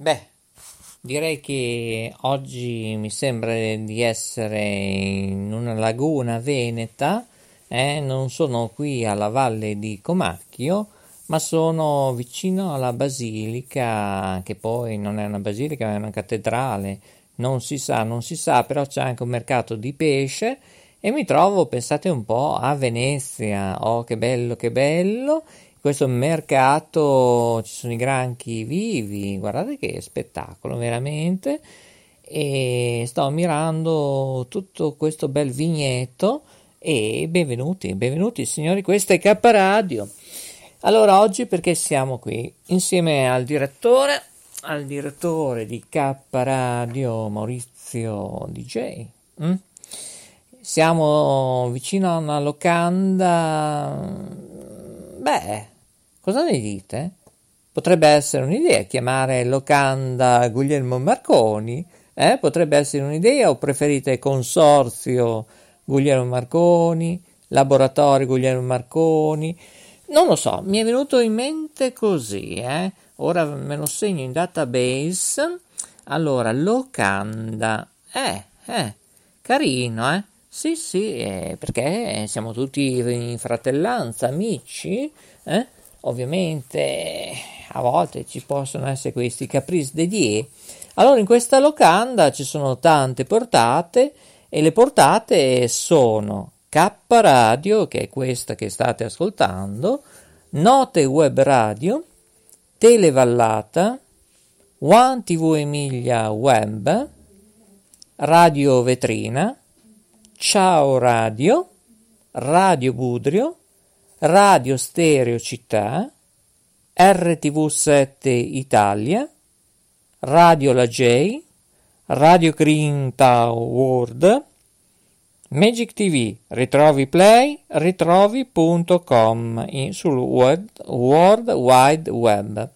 Beh, direi che oggi mi sembra di essere in una laguna veneta, non sono qui alla valle di Comacchio, ma sono vicino alla basilica, che poi non è una basilica, ma è una cattedrale, non si sa, però c'è anche un mercato di pesce e mi trovo, pensate un po', a Venezia. Oh, che bello! Questo mercato, ci sono i granchi vivi, guardate che spettacolo veramente, e sto mirando tutto questo bel vigneto e benvenuti signori, questa è K Radio. Allora, oggi perché siamo qui insieme al direttore di K Radio, Maurizio DJ. Siamo vicino a una locanda. Beh, cosa ne dite? Potrebbe essere un'idea chiamare locanda Guglielmo Marconi, potrebbe essere un'idea, o preferite consorzio Guglielmo Marconi, laboratorio Guglielmo Marconi, non lo so, mi è venuto in mente così, ora me lo segno in database. Allora, locanda, carino, Sì, perché siamo tutti in fratellanza, amici, ovviamente a volte ci possono essere questi caprice de die. Allora, in questa locanda ci sono tante portate e le portate sono K Radio, che è questa che state ascoltando, Note Web Radio, Tele Vallata, One TV Emilia Web, Radio Vetrina, Ciao Radio, Radio Budrio, Radio Stereo Città, RTV7 Italia, Radio La J, Radio Green World, Magic TV, Ritrovi Play, ritrovi.com sul World Wide Web.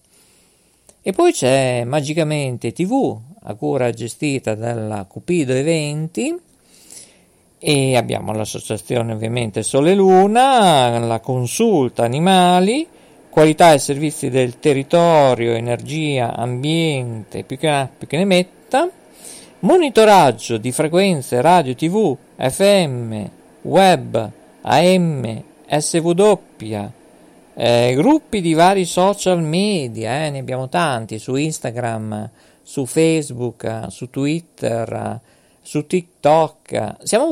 E poi c'è Magicamente TV, a cura gestita dalla Cupido Eventi, e abbiamo l'associazione ovviamente Sole e Luna, la consulta animali, qualità e servizi del territorio, energia, ambiente, più che ne metta, monitoraggio di frequenze radio, tv, FM, web, AM, SW, gruppi di vari social media, ne abbiamo tanti, su Instagram, su Facebook, su Twitter, su TikTok, siamo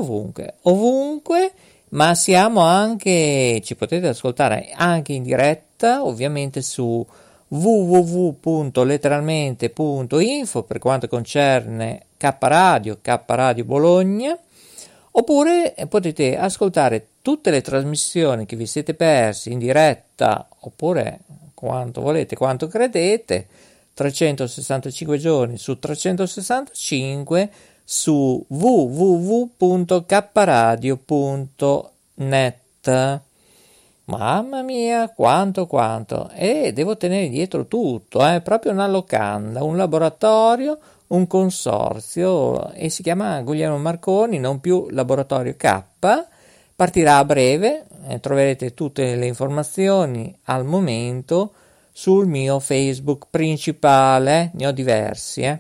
ovunque, ma siamo anche, ci potete ascoltare anche in diretta, ovviamente su www.letteralmente.info per quanto concerne K Radio Bologna, oppure potete ascoltare tutte le trasmissioni che vi siete persi in diretta, oppure quanto volete, quanto credete, 365 giorni su 365 su www.kradio.net. Mamma mia, quanto, e devo tenere dietro tutto, proprio una locanda, un laboratorio, un consorzio, e si chiama Guglielmo Marconi, non più Laboratorio K. Partirà a breve, troverete tutte le informazioni al momento sul mio Facebook principale, ne ho diversi,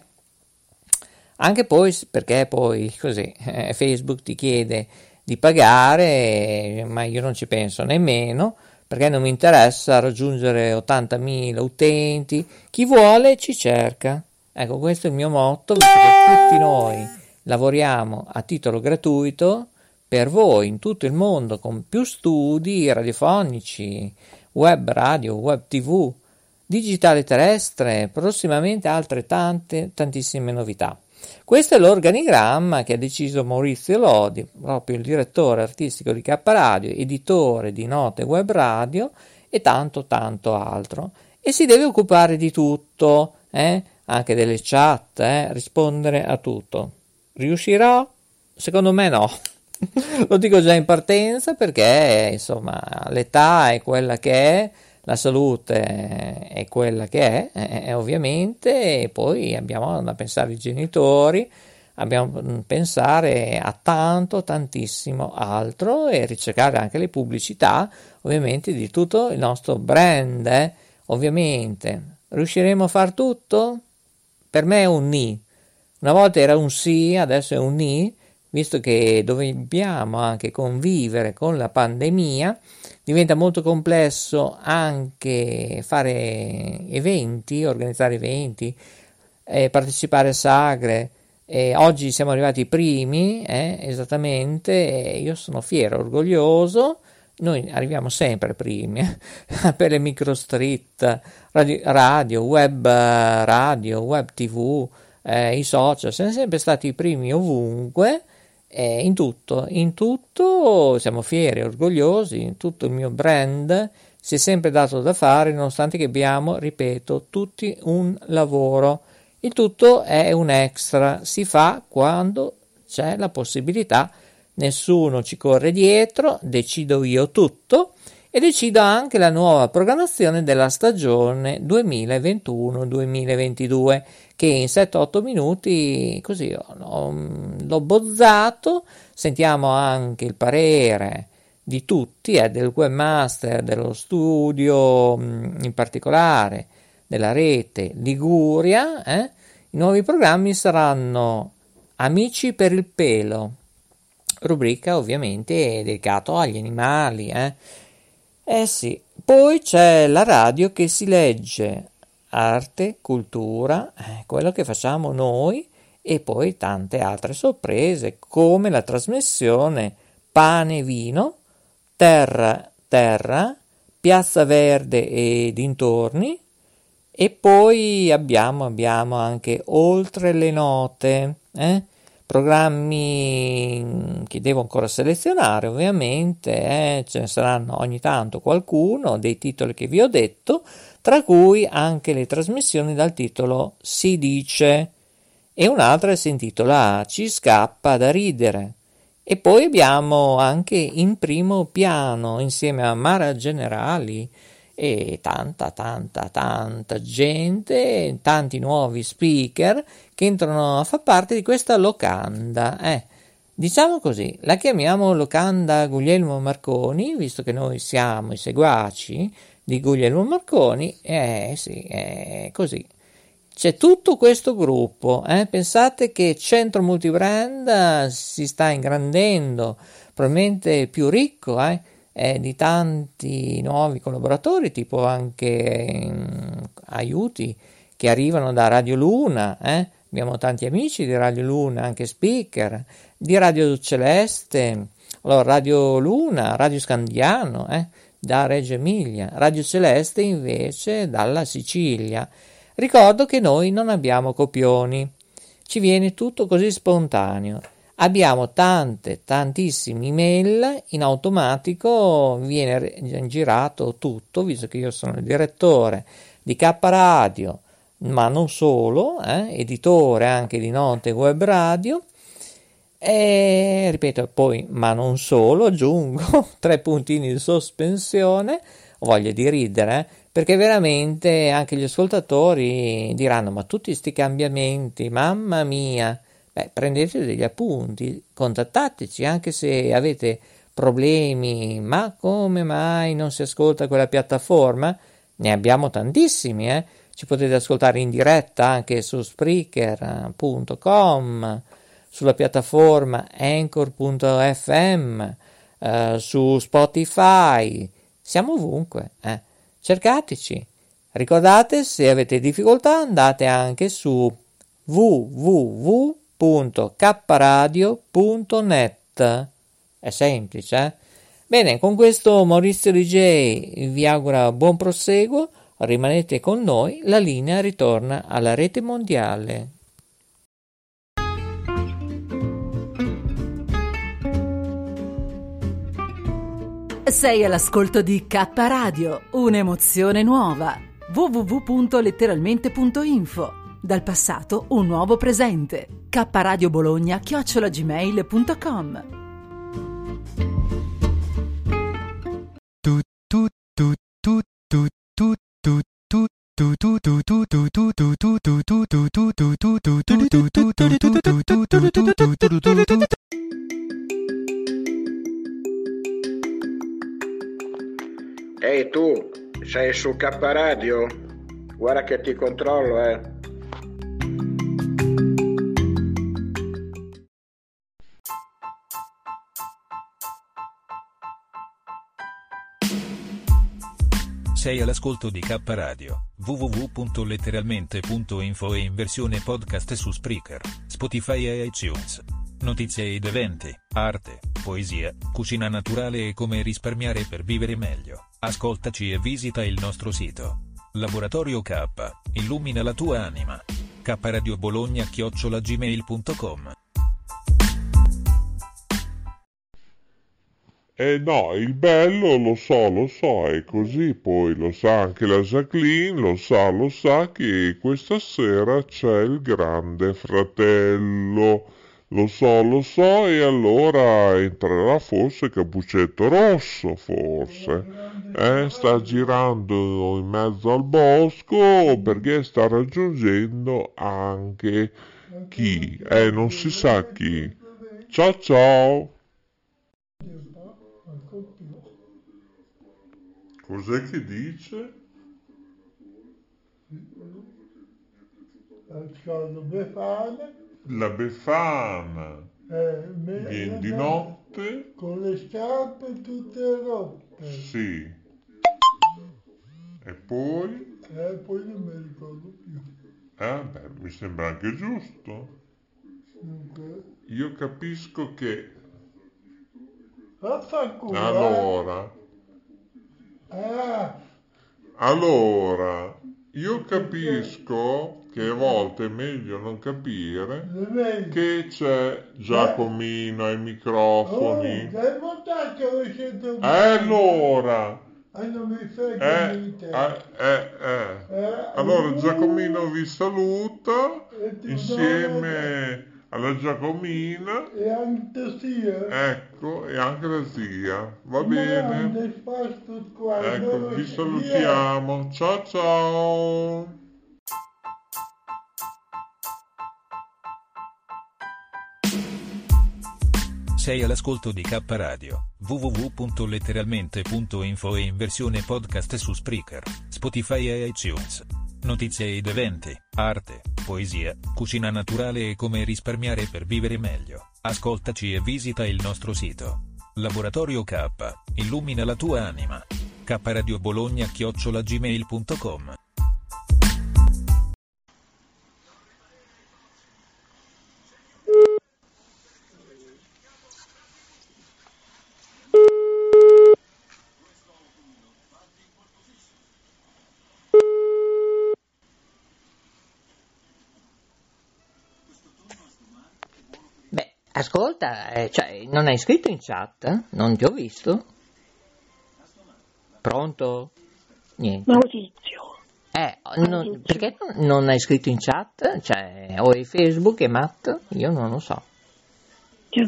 Anche poi, perché poi così Facebook ti chiede di pagare, ma io non ci penso nemmeno, perché non mi interessa raggiungere 80.000 utenti. Chi vuole ci cerca. Ecco, questo è il mio motto, perché tutti noi lavoriamo a titolo gratuito per voi in tutto il mondo, con più studi radiofonici, web radio, web tv, digitale terrestre, prossimamente altre tantissime novità. Questo è l'organigramma che ha deciso Maurizio Lodi, proprio il direttore artistico di K Radio, editore di Note Web Radio e tanto altro. e si deve occupare di tutto, anche delle chat, rispondere a tutto. Riuscirò? Secondo me no. Lo dico già in partenza perché, insomma, l'età è quella che è, la salute è quella che è ovviamente, e poi abbiamo da pensare ai genitori, abbiamo da pensare a tanto, tantissimo altro, e ricercare anche le pubblicità, ovviamente, di tutto il nostro brand, ovviamente. Riusciremo a far tutto? Per me è un ni. Una volta era un sì, adesso è un ni, visto che dobbiamo anche convivere con la pandemia. Diventa molto complesso anche fare eventi, organizzare eventi, partecipare a sagre. Oggi siamo arrivati i primi, esattamente, io sono fiero, orgoglioso. Noi arriviamo sempre primi per le micro street, radio, web TV, i social, siamo sempre stati i primi ovunque, in tutto siamo fieri, orgogliosi, in tutto il mio brand si è sempre dato da fare, nonostante che abbiamo, ripeto, tutti un lavoro. Il tutto è un extra, si fa quando c'è la possibilità. Nessuno ci corre dietro, decido io tutto e decido anche la nuova programmazione della stagione 2021-2022, che in 7-8 minuti così l'ho bozzato. Sentiamo anche il parere di tutti, del webmaster, dello studio, in particolare della rete Liguria. I nuovi programmi saranno Amici per il pelo, rubrica ovviamente dedicato agli animali, sì. Poi c'è la radio che si legge, arte, cultura, quello che facciamo noi, e poi tante altre sorprese come la trasmissione Pane e Vino, Terra Terra, Piazza Verde e dintorni, e poi abbiamo anche Oltre le Note, programmi che devo ancora selezionare, ovviamente, ce ne saranno ogni tanto qualcuno dei titoli che vi ho detto, tra cui anche le trasmissioni dal titolo Si dice, e un'altra si intitola Ci scappa da ridere, e poi abbiamo anche In primo piano insieme a Mara Generali e tanta gente, tanti nuovi speaker che entrano a far parte di questa locanda. Diciamo così, la chiamiamo locanda Guglielmo Marconi, visto che noi siamo i seguaci di Guglielmo Marconi. Sì, è così. C'è tutto questo gruppo, pensate che Centro Multibrand si sta ingrandendo, probabilmente più ricco, di tanti nuovi collaboratori, tipo anche aiuti che arrivano da Radio Luna, abbiamo tanti amici di Radio Luna, anche speaker di Radio Celeste, allora Radio Luna, Radio Scandiano da Reggio Emilia, Radio Celeste invece dalla Sicilia. Ricordo che noi non abbiamo copioni, ci viene tutto così spontaneo. Abbiamo tantissime email, in automatico viene girato tutto, visto che io sono il direttore di K Radio, ma non solo, editore anche di Note Web Radio, e ripeto poi, ma non solo, aggiungo 3 puntini di sospensione, ho voglia di ridere, perché veramente anche gli ascoltatori diranno, ma tutti sti cambiamenti, mamma mia. Prendete degli appunti, contattateci anche se avete problemi, ma come mai non si ascolta quella piattaforma? Ne abbiamo tantissimi, ci potete ascoltare in diretta anche su Spreaker.com, sulla piattaforma Anchor.fm, su Spotify, siamo ovunque, cercateci. Ricordate, se avete difficoltà andate anche su www.kradio.net, è semplice, Bene, con questo Maurizio DJ vi augura buon proseguo, rimanete con noi, la linea ritorna alla rete mondiale. Sei all'ascolto di K Radio, un'emozione nuova. www.letteralmente.info. Dal passato un nuovo presente. kradiobologna@gmail.com. Ehi tu, sei su K Radio? Guarda che ti controllo, eh. Sei all'ascolto di K Radio, www.letteralmente.info e in versione podcast su Spreaker, Spotify e iTunes. Notizie ed eventi, arte, poesia, cucina naturale e come risparmiare per vivere meglio. Ascoltaci e visita il nostro sito. Laboratorio K, illumina la tua anima. kradiobologna@gmail.com. No, il bello lo so, è così, poi lo sa anche la Jacqueline, lo sa che questa sera c'è il Grande Fratello, lo so, e allora entrerà forse Cappuccetto Rosso, sta girando in mezzo al bosco perché sta raggiungendo anche chi, non si sa chi. Ciao! Cos'è che dice? La Befana. Viene di notte. Con le scarpe tutte rotte. Sì. E poi? Poi non mi ricordo più. Mi sembra anche giusto. Okay. Io capisco che... Allora, io capisco che a volte è meglio non capire che c'è Giacomino ai microfoni. Allora! Allora Giacomino vi saluta insieme alla Giacomina e anche la zia, va bene, vi salutiamo, ciao. Sei all'ascolto di K Radio, www.letteralmente.info e in versione podcast su Spreaker, Spotify e iTunes. Notizie ed eventi, arte, poesia, cucina naturale e come risparmiare per vivere meglio. Ascoltaci e visita il nostro sito. Laboratorio K, illumina la tua anima. kradiobologna@gmail.com. Ascolta, non hai scritto in chat? Non ti ho visto. Pronto? Niente. Maurizio. Maurizio. Perché non hai scritto in chat? O è Facebook, è Matt? Io non lo so. Ci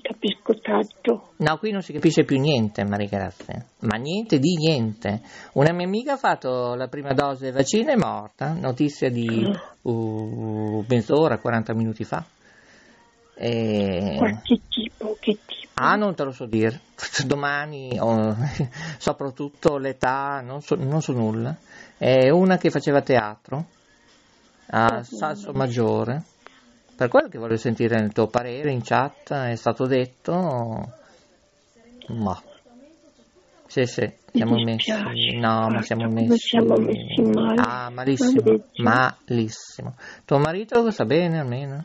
capisco tanto. No, qui non si capisce più niente, Maria Grazia. Ma niente di niente. Una mia amica ha fatto la prima dose del vaccino e è morta. Notizia di mezz'ora, 40 minuti fa. Che tipo? Non te lo so dire. Domani saprò tutto, l'età, non so nulla. È una che faceva teatro a Salso Maggiore. Per quello che voglio sentire il tuo parere in chat, è stato detto. Ma sì, siamo messi. No, ma siamo messi male. Malissimo. Tuo marito lo sa bene almeno?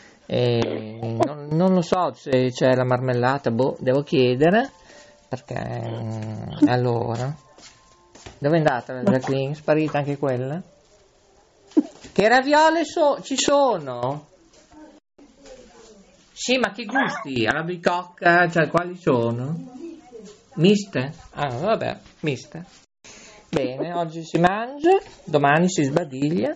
e non lo so se c'è la marmellata, devo chiedere, perché allora... Dove è andata la Jacqueline? Sparita anche quella? Che raviole ci sono? Sì, ma che gusti? Alla bicocca, cioè quali sono? Miste? Ah, vabbè, miste. Bene, oggi si mangia, domani si sbadiglia.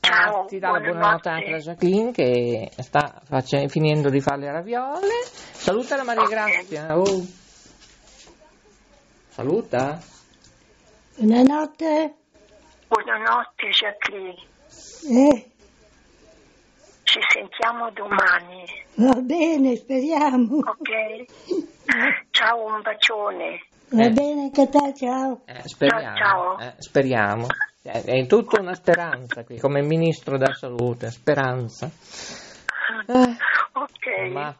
Ciao, ti dà la buonanotte anche la Jacqueline che sta finendo di fare le raviole. Saluta la Maria Grazia. Oh. Saluta. Buonanotte. Buonanotte Jacqueline. Ci sentiamo domani. Va bene, speriamo. Ok. Ciao, un bacione. Va bene anche te, ciao. Speriamo. Ciao. Speriamo. È tutta una speranza qui, come ministro della salute, speranza. Ok. Ma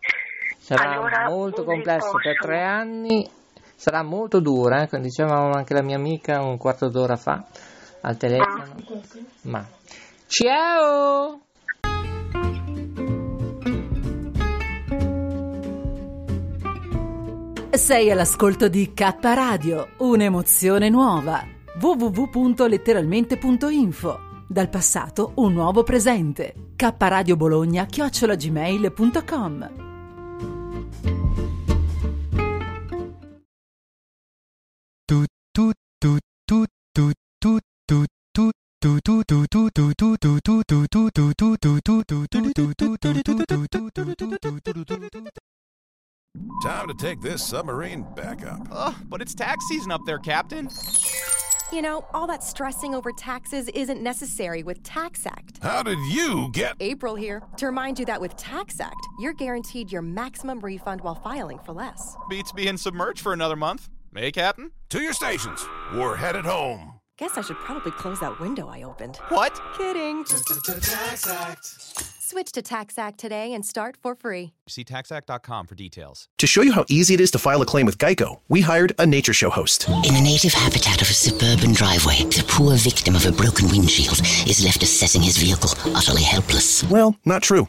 sarà allora, molto complesso per 3 anni, sarà molto dura, come diceva anche la mia amica un quarto d'ora fa al telefono. Ma ciao! Sei all'ascolto di K Radio, un'emozione nuova. www.letteralmente.info. Dal passato un nuovo presente. kradiobologna@gmail.com. Time to take this submarine back up. Ugh, but it's tax season up there, Captain. You know, all that stressing over taxes isn't necessary with TaxAct. How did you get... April here. To remind you that with TaxAct, you're guaranteed your maximum refund while filing for less. Beats being submerged for another month. Hey, Captain? To your stations. We're headed home. Guess I should probably close that window I opened. What? Kidding. TaxAct. Switch to TaxAct today and start for free. See TaxAct.com for details. To show you how easy it is to file a claim with Geico, we hired a nature show host. In a native habitat of a suburban driveway, the poor victim of a broken windshield is left assessing his vehicle, utterly helpless. Well, not true.